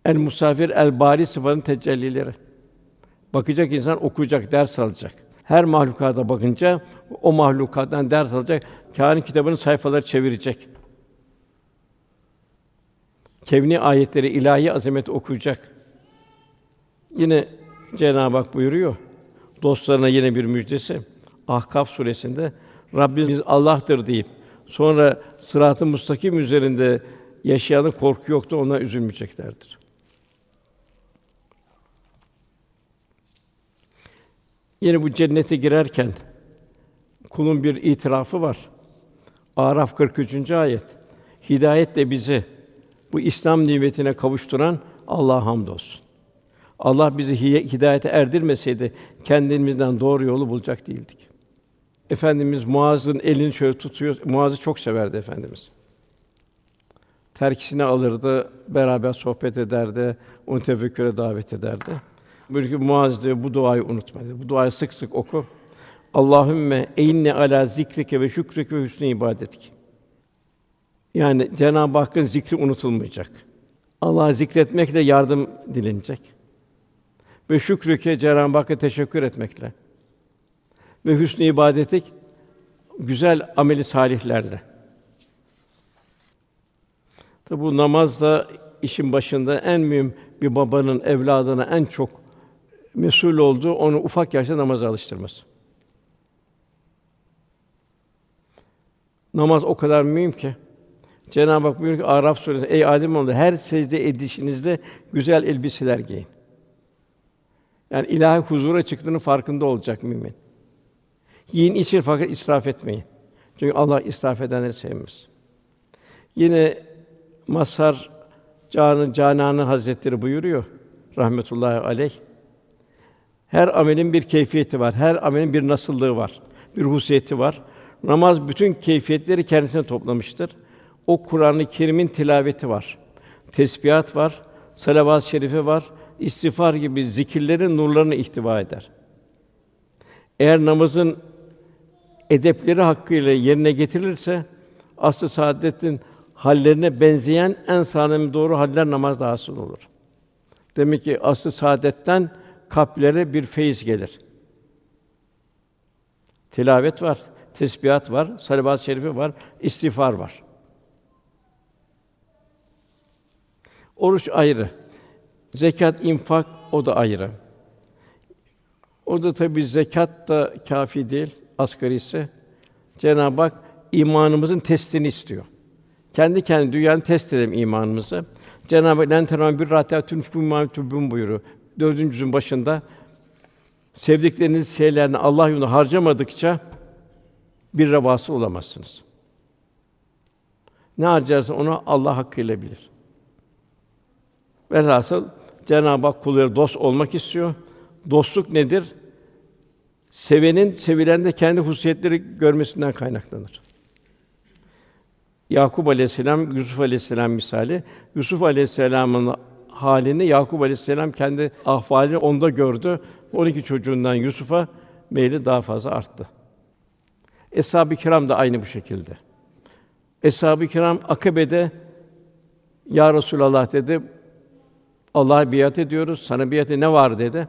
El musafir, el bari sıfatının tecellileri. Bakacak insan okuyacak, ders alacak. Her mahlukata bakınca o mahlukattan ders alacak. Kâhin kitabının sayfaları çevirecek. Kevni ayetleri, ilahi azameti okuyacak. Yine Cenab-ı Hak buyuruyor. Dostlarına yine bir müjdesi. Ahkaf suresinde Rabbimiz Allah'tır deyip sonra sırat-ı müstakim üzerinde yaşayanın korku yoktu, ona üzülmeyeceklerdir. Yine bu cennete girerken kulun bir itirafı var. A'raf kırk üçüncü ayet. Hidayetle bizi bu İslam nimetine kavuşturan Allah'a hamdolsun. Allah bizi hidayete erdirmeseydi kendimizden doğru yolu bulacak değildik. Efendimiz Muaz'ın elini şöyle tutuyor. Muaz'ı çok severdi efendimiz. Terkisini alırdı, beraber sohbet ederdi, onu tefekküre davet ederdi. Böylece Muaz diyor, bu duayı unutma diyor. Bu duayı sık sık oku. Allahümme eynne ala zikrike ve şükrike ve hüsnü ibadetik. Yani Cenab-ı Hakk'ın zikri unutulmayacak. Allah'ı zikretmekle yardım dilenecek. Ve şükrüke, Cenab-ı Hakk'a teşekkür etmekle. Ve hüsnü ibadetik, güzel ameli salihlerle. Tabi bu namaz da işin başında en mühim bir babanın evladına en çok mesul olduğu onu ufak yaşta namaza alıştırması. Namaz o kadar mühim ki Cenab-ı Hak buyuruyor ki A'raf suresi ey Âdemoğlu her secde edişinizde güzel elbiseler giyin. Yani ilahi huzura çıktığının farkında olacak mümin. Yiyin için fakat israf etmeyin. Çünkü Allah israf edenleri sevmez. Yine Mazhar Canan Canani Hazretleri buyuruyor rahmetullahi aleyh. Her amelin bir keyfiyeti var. Her amelin bir nasıllığı var. Bir hususiyeti var. Namaz bütün keyfiyetleri kendisine toplamıştır. O Kur'an-ı Kerim'in tilaveti var. Tesbihat var, salavat-ı şerife var, istiğfar gibi zikirlerin nurlarını ihtiva eder. Eğer namazın edepleri hakkıyla yerine getirilirse asr-ı saadetin hallerine benzeyen en sâlim doğru haller namazda hasıl olur. Demek ki asr-ı saadetten kalplere bir feyiz gelir. Tilavet var, tesbihat var, salavat-ı şerife var, istiğfar var. Oruç ayrı, zekat, infak o da ayrı. O da tabii zekat da kâfi değil, asgarisi. Cenab-ı Hak imanımızın testini istiyor. Kendi kendi dünyanın test edelim imanımızı. Cenab-ı Hak "Len tenâlû birra hattâ tunfiqû tübbün" buyuruyor. Dördüncü cüzün başında sevdikleriniz şeylerini Allah yolunda harcamadıkça birra vasıl olamazsınız. Ne harcarsan onu Allah hakkıyla bilir. Velhasıl Cenab-ı Hak kulları dost olmak istiyor. Dostluk nedir? Sevenin sevilende kendi hususiyetleri görmesinden kaynaklanır. Yâkûb aleyhisselam, Yusuf aleyhisselam misali. Yusuf aleyhisselamın halini Yâkûb aleyhisselam kendi ahvalini onda gördü. on iki çocuğundan Yusuf'a meyli daha fazla arttı. Eshâb-ı Kiram da aynı bu şekilde. Eshâb-ı Kiram Akabe'de "Ya Resulallah" dedi. "Allah'a biat ediyoruz. Sana biatı ne var?" dedi.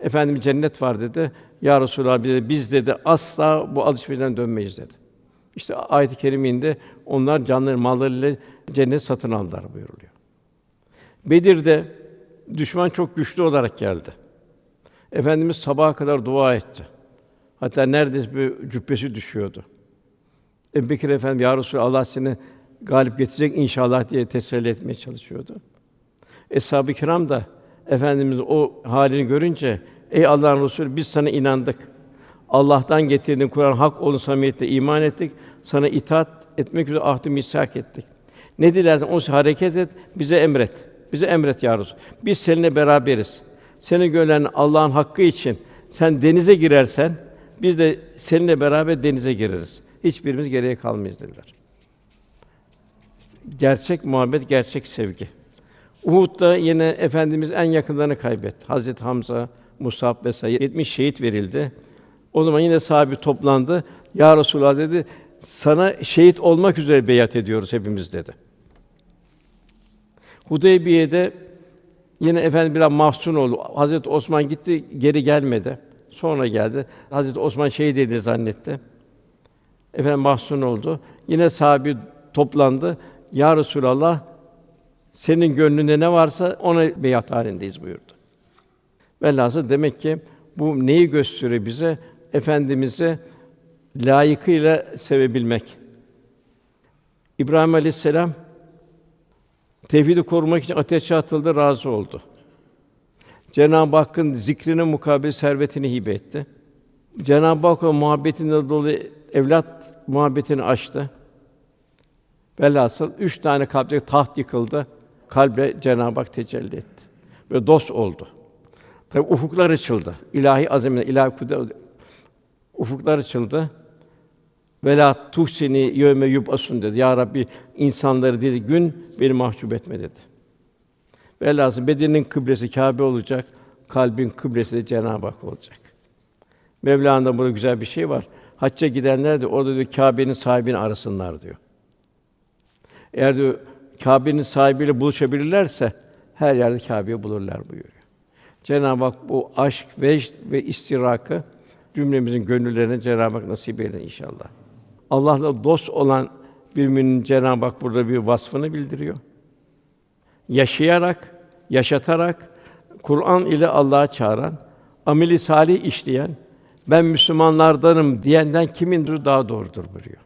Efendimiz "Cennet var" dedi. "Ya Resulallah" dedi, "biz" dedi, "asla bu alışverişten dönmeyiz" dedi. İşte ayet-i kerime indi. Onlar canları, mallarıyla cennet satın aldılar buyuruluyor. Bedir'de düşman çok güçlü olarak geldi. Efendimiz sabaha kadar dua etti. Hatta neredeyse bir cübbesi düşüyordu. Ebubekir Efendimiz "Ya Resulallah, Allah seni galip getirecek inşallah" diye teselli etmeye çalışıyordu. Eshâb-ı Kirâm da Efendimiz o halini görünce "Ey Allah'ın Resulü, biz sana inandık. Allah'tan getirdiğin Kur'an hak olan samimiyetle iman ettik. Sana itaat etmek üzere ahd-ı misâk ettik. Ne dilersen o hareket et, bize emret. Bize emret ya Resulü. Biz seninle beraberiz. Seni gören Allah'ın hakkı için sen denize girersen biz de seninle beraber denize gireriz. Hiçbirimiz geriye kalmayız" dediler. Gerçek muhabbet, gerçek sevgi. Uhud'da yine Efendimiz en yakınlarını kaybetti. Hazreti Hamza, Musab vesaire yetmiş şehit verildi. O zaman yine sahabe toplandı. "Ya Resulallah" dedi, "sana şehit olmak üzere beyat ediyoruz hepimiz" dedi. Hudeybiye'de yine Efendimiz biraz mahzun oldu. Hazreti Osman gitti, geri gelmedi. Sonra geldi. Hazreti Osman şehit edildi zannetti. Efendimiz mahzun oldu. Yine sahabe toplandı. "Ya Resulallah, senin gönlünde ne varsa ona beyat halindeyiz" buyurdu. Velhâsıl demek ki bu neyi gösteriyor bize? Efendimiz'i layıkıyla sevebilmek. İbrahim aleyhisselam tevhidi korumak için ateşe atıldı, razı oldu. Cenab-ı Hakk'ın zikrine mukabil servetini hibe etti. Cenab-ı Hakk'a muhabbetinden dolayı evlat muhabbetini açtı. Velhâsıl üç tane kalpte taht yıkıldı. Kalbe Cenab-ı Hak tecelli etti ve dost oldu. Tabii ufuklar açıldı. İlahi azamet, ilahi kudret ufuklar açıldı. "Velâ tuhsini yevme yub'asûn" dedi. "Ya Rabbi, insanları" dedi, "gün beni mahcup etme" dedi. Velhâsıl bedenin kıblesi Kâbe olacak, kalbin kıblesi de Cenab-ı Hak olacak. Mevlâna'da burada güzel bir şey var. Hacca gidenler de orada diyor Kâbe'nin sahibini arasınlar diyor. Eğer diyor Kâbe'nin sahibiyle buluşabilirlerse her yerde Kâbe'yi bulurlar buyuruyor. Cenab-ı Hak bu aşk, vecd ve istirakı cümlemizin gönüllerine Cenab-ı Hak nasip eder inşallah. Allah'la dost olan bir müminin Cenab-ı Hak burada bir vasfını bildiriyor. Yaşayarak, yaşatarak Kur'an ile Allah'a çağıran, ameli salih işleyen, "Ben Müslümanlardanım" diyenden kimindir daha doğrudur buyuruyor.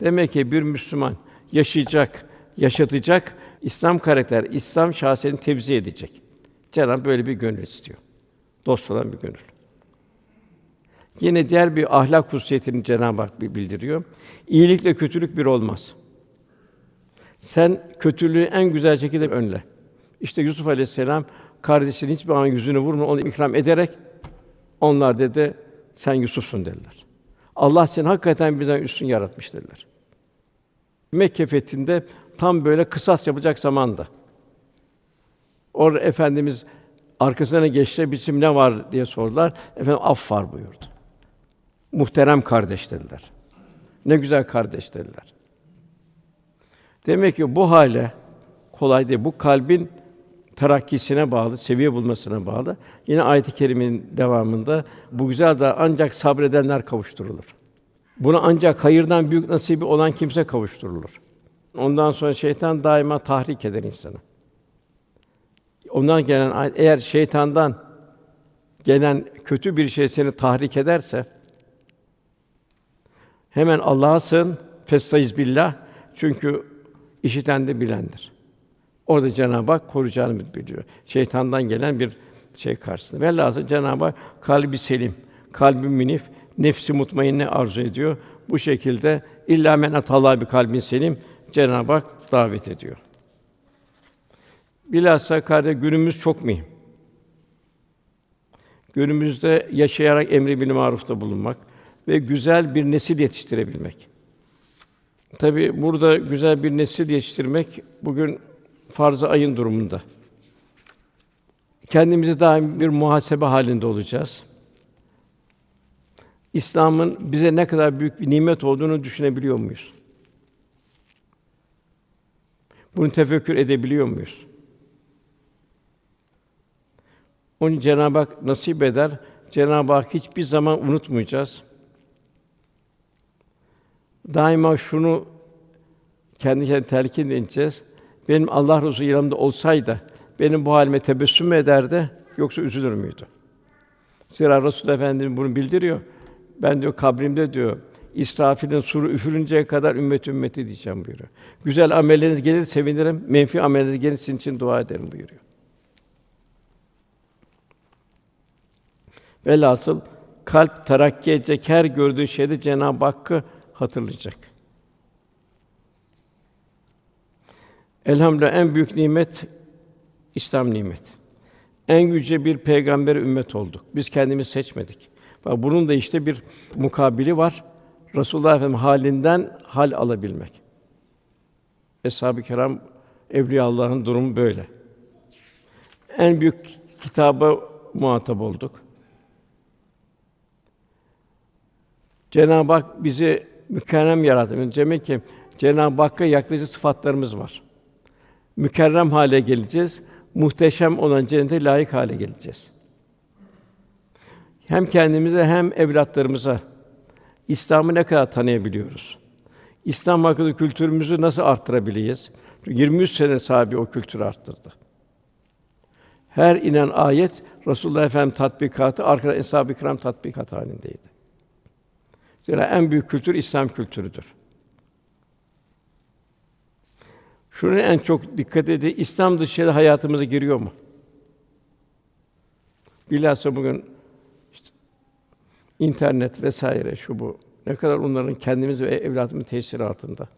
Demek ki bir Müslüman yaşayacak, yaşatacak, İslam karakter, İslam şahsiyetini tevzi edecek. Cenab-ı Hak böyle bir gönül istiyor. Dost olan bir gönül. Yine diğer bir ahlak hususiyetini Cenab-ı Hak bildiriyor. İyilikle kötülük bir olmaz. Sen kötülüğü en güzel şekilde önle. İşte Yusuf Aleyhisselam kardeşinin hiçbir an yüzünü vurma, onu ikram ederek onlar dedi sen Yusuf'sun dediler. Allah seni hakikaten bizden üstün yaratmış dediler. Mekke fethinde tam böyle kısas yapılacak zamanda. Orada Efendimiz arkasına geçti, bizim ne var diye sordular. Efendim af var buyurdu. Muhterem kardeş dediler. Ne güzel kardeş dediler. Demek ki bu hale kolay değil. Bu kalbin terakkisine bağlı, seviye bulmasına bağlı. Yine ayet-i kerimenin devamında bu güzel daha ancak sabredenler kavuşturulur. Buna ancak hayırdan büyük nasibi olan kimse kavuşturulur. Ondan sonra şeytan daima tahrik eder insanı. Ondan gelen ayet, eğer şeytandan gelen kötü bir şey seni tahrik ederse hemen Allah'a sığın, festaiz billah. Çünkü işiten de bilendir. Orada Cenab-ı Hak koruyacağını biliyor. Şeytandan gelen bir şey karşısında. Velhâsıl Cenab-ı Hak kalbi selim, kalbi münif, nefsi mutmainne arzu ediyor. Bu şekilde illâ men atallâh bi kalbin selim Cenab-ı Hak davet ediyor. Bilhassa kardeş günümüz çok mühim. Günümüzde yaşayarak emri bil marufta bulunmak ve güzel bir nesil yetiştirebilmek. Tabii burada güzel bir nesil yetiştirmek bugün farz-ı ayın durumunda. Kendimizi daim bir muhasebe halinde olacağız. İslam'ın bize ne kadar büyük bir nimet olduğunu düşünebiliyor muyuz? Bunu tefekkür edebiliyor muyuz? Onu Cenab-ı Hak nasip eder. Cenab-ı Hak hiçbir zaman unutmayacağız. Daima şunu kendi kendine telkin edeceğiz. Benim Allah Resulü yanımda olsaydı benim bu halime tebessüm mü ederdi yoksa üzülür müydü? Zira Resul Efendimiz bunu bildiriyor. Ben diyor kabrimde diyor İsrafil'in suru üfürünceye kadar ümmet ümmeti diyeceğim buyuruyor. Güzel amelleriniz gelir sevinirim. Menfi amelleriniz gelir sizin için dua ederim buyuruyor. Velhasıl kalp terakki edecek her gördüğü şeyde Cenab-ı Hakk'ı hatırlayacak. Elhamdülillah en büyük nimet İslam nimeti. En yüce bir peygamber ümmet olduk. Biz kendimiz seçmedik. Bak bunun da işte bir mukabili var. Resulullah Efendimiz halinden hal alabilmek. Eshab-ı Kiram evliyaullah'ın durumu böyle. En büyük kitaba muhatap olduk. Cenab-ı Hak bizi mükerrem yarattı. Demek ki Cenab-ı Hakk'a yaklaşık sıfatlarımız var. Mükerrem hale geleceğiz. Muhteşem olan cennete layık hale geleceğiz. Hem kendimize hem evlatlarımıza İslam'ı ne kadar tanıyabiliyoruz? İslam hakkında kültürümüzü nasıl arttırabiliriz? yirmi üç sene sahibi o kültürü arttırdı. Her inen ayet Resulullah Efendimiz tatbikatı, arkada Eshab-ı Kiram tatbikat halindeydi. Zira en büyük kültür İslam kültürüdür. Şuna en çok dikkat edin, İslam dışı şeyler hayatımıza giriyor mu? Bilhassa bugün işte internet vesaire şu bu ne kadar onların kendimiz ve evlatımızın tesiri altında.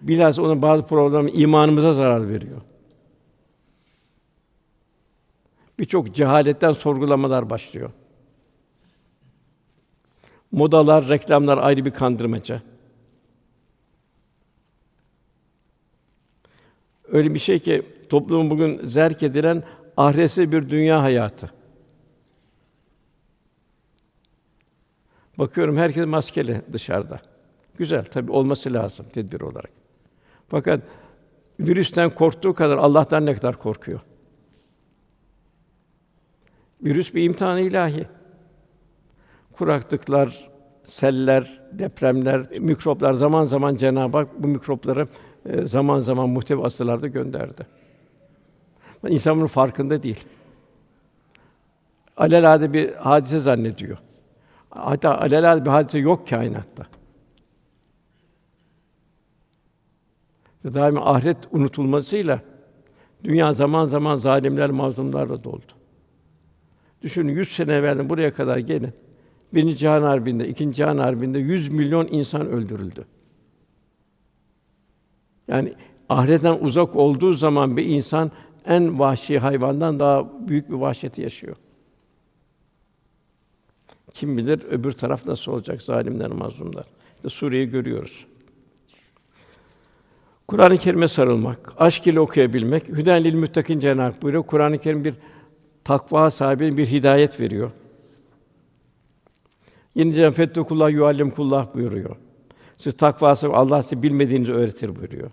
Bilhassa onun bazı problemleri imanımıza zarar veriyor. Birçok cehaletten sorgulamalar başlıyor. Modalar, reklamlar ayrı bir kandırmaca. Öyle bir şey ki toplumun bugün zerk edilen ahiretli bir dünya hayatı. Bakıyorum herkes maskeli dışarıda. Güzel tabii olması lazım tedbir olarak. Fakat virüsten korktuğu kadar Allah'tan ne kadar korkuyor? Virüs bir imtihan-ı ilahi. Kuraklıklar, seller, depremler, mikroplar zaman zaman Cenab-ı Hak bu mikropları zaman zaman muhtevî asırlarda gönderdi. İnsan bunun farkında değil. Alelade bir hadise zannediyor. Hatta alelade bir hadise yok kainatta. Daima ahiret unutulmasıyla dünya zaman zaman zalimler, mazlumlarla doldu. Düşünün yüz sene evvelden buraya kadar gelin. Birinci Cihan Harbi'nde, İkinci Cihan Harbi'nde yüz milyon insan öldürüldü. Yani ahiretten uzak olduğu zaman bir insan en vahşi hayvandan daha büyük bir vahşeti yaşıyor. Kim bilir öbür taraf nasıl olacak zalimler, mazlumlar. İşte Suriye'yi görüyoruz. Kur'an-ı Kerim'e sarılmak, aşk ile okuyabilmek, hüden lil müttakîn Cenab-ı Hak buyuruyor. Kur'an-ı Kerim bir takva sahibi bir hidayet veriyor. Yine Cenab-ı Fettekullah yuallimkullah buyuruyor. Siz takva sahibi, Allah size bilmediğinizi öğretir buyuruyor.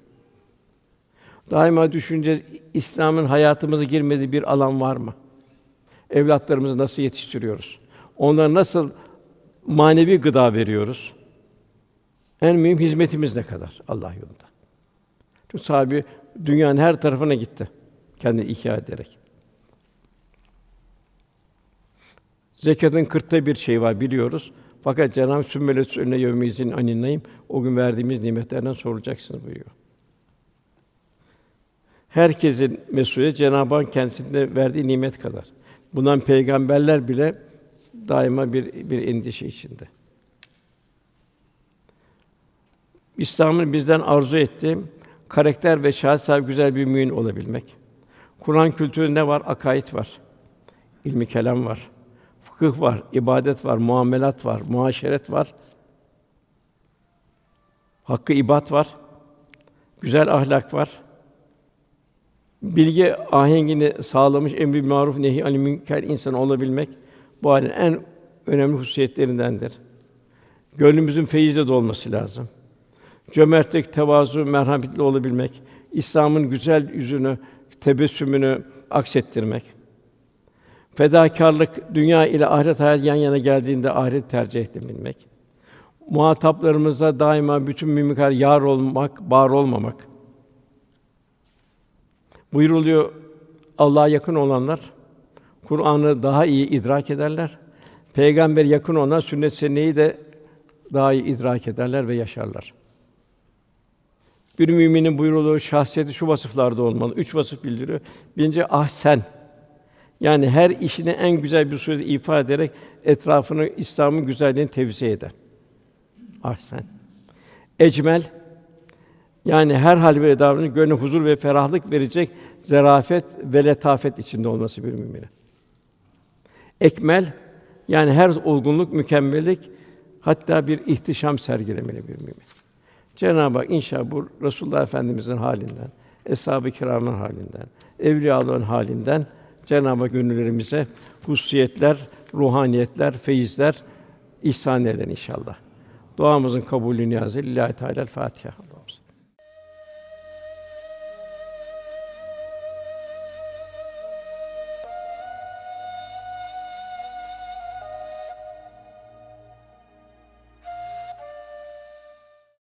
Daima düşüneceğiz, İslam'ın hayatımıza girmediği bir alan var mı? Evlatlarımızı nasıl yetiştiriyoruz? Onlara nasıl manevi gıda veriyoruz? En mühim hizmetimiz ne kadar Allah yolunda? Çünkü sahibi dünyanın her tarafına gitti, kendini ihya ederek. Zekatın kırkta bir şeyi var biliyoruz. Fakat Cenab-ı Hak sümmeletüs önüne yevmizin aninayım. O gün verdiğimiz nimetlerden sorulacaksınız buyuruyor. Herkesin mesuliyeti Cenab-ı Hak kendisine verdiği nimet kadar. Bundan peygamberler bile daima bir bir endişe içinde. İslam'ın bizden arzu ettiği karakter ve şahs sahibi güzel bir mümin olabilmek. Kur'an kültüründe ne var? Akaid var. İlmi kelam var. Fıkıh var, ibadet var, muamelat var, muaşeret var. Hakkı ibad var. Güzel ahlak var. Bilgi ahengini sağlamış emr-i maruf nehy an münker insan olabilmek bu halin en önemli hususiyetlerindendir. Gönlümüzün feyizle dolması lazım. Cömertlik, tevazu, merhametli olabilmek, İslam'ın güzel yüzünü, tebessümünü aksettirmek. Fedakârlık, dünya ile ahiret hayatı yan yana geldiğinde ahireti tercih edebilmek. Muhataplarımıza daima bütün mümkün yar olmak, bar olmamak. Buyruluyor, Allah'a yakın olanlar Kur'an'ı daha iyi idrak ederler. Peygamber yakın olanlar sünnet-i seniyyeyi de daha iyi idrak ederler ve yaşarlar. Bir müminin buyruluğu şahsiyeti şu vasıflarda olmalı. Üç vasıf bildiriyor. Birinci ahsen. Yani her işini en güzel bir surette ifade ederek etrafını İslam'ın güzelliğini tevzi eder. Ahsen. Ecmel. Yani her hal ve davranışı gönle huzur ve ferahlık verecek zarafet ve letafet içinde olması bir müminin. Ekmel yani her olgunluk, mükemmellik hatta bir ihtişam sergilemeli bir mümin. Cenab-ı Hak inşallah bu Resulullah Efendimizin halinden, eshab-ı kiramın halinden, evliyaların halinden Cenab-ı Hak gönüllerimize hususiyetler, ruhaniyetler, feyizler ihsan eder inşallah. Duamızın kabulü niyazı. Lillahi Teala'l Fatiha.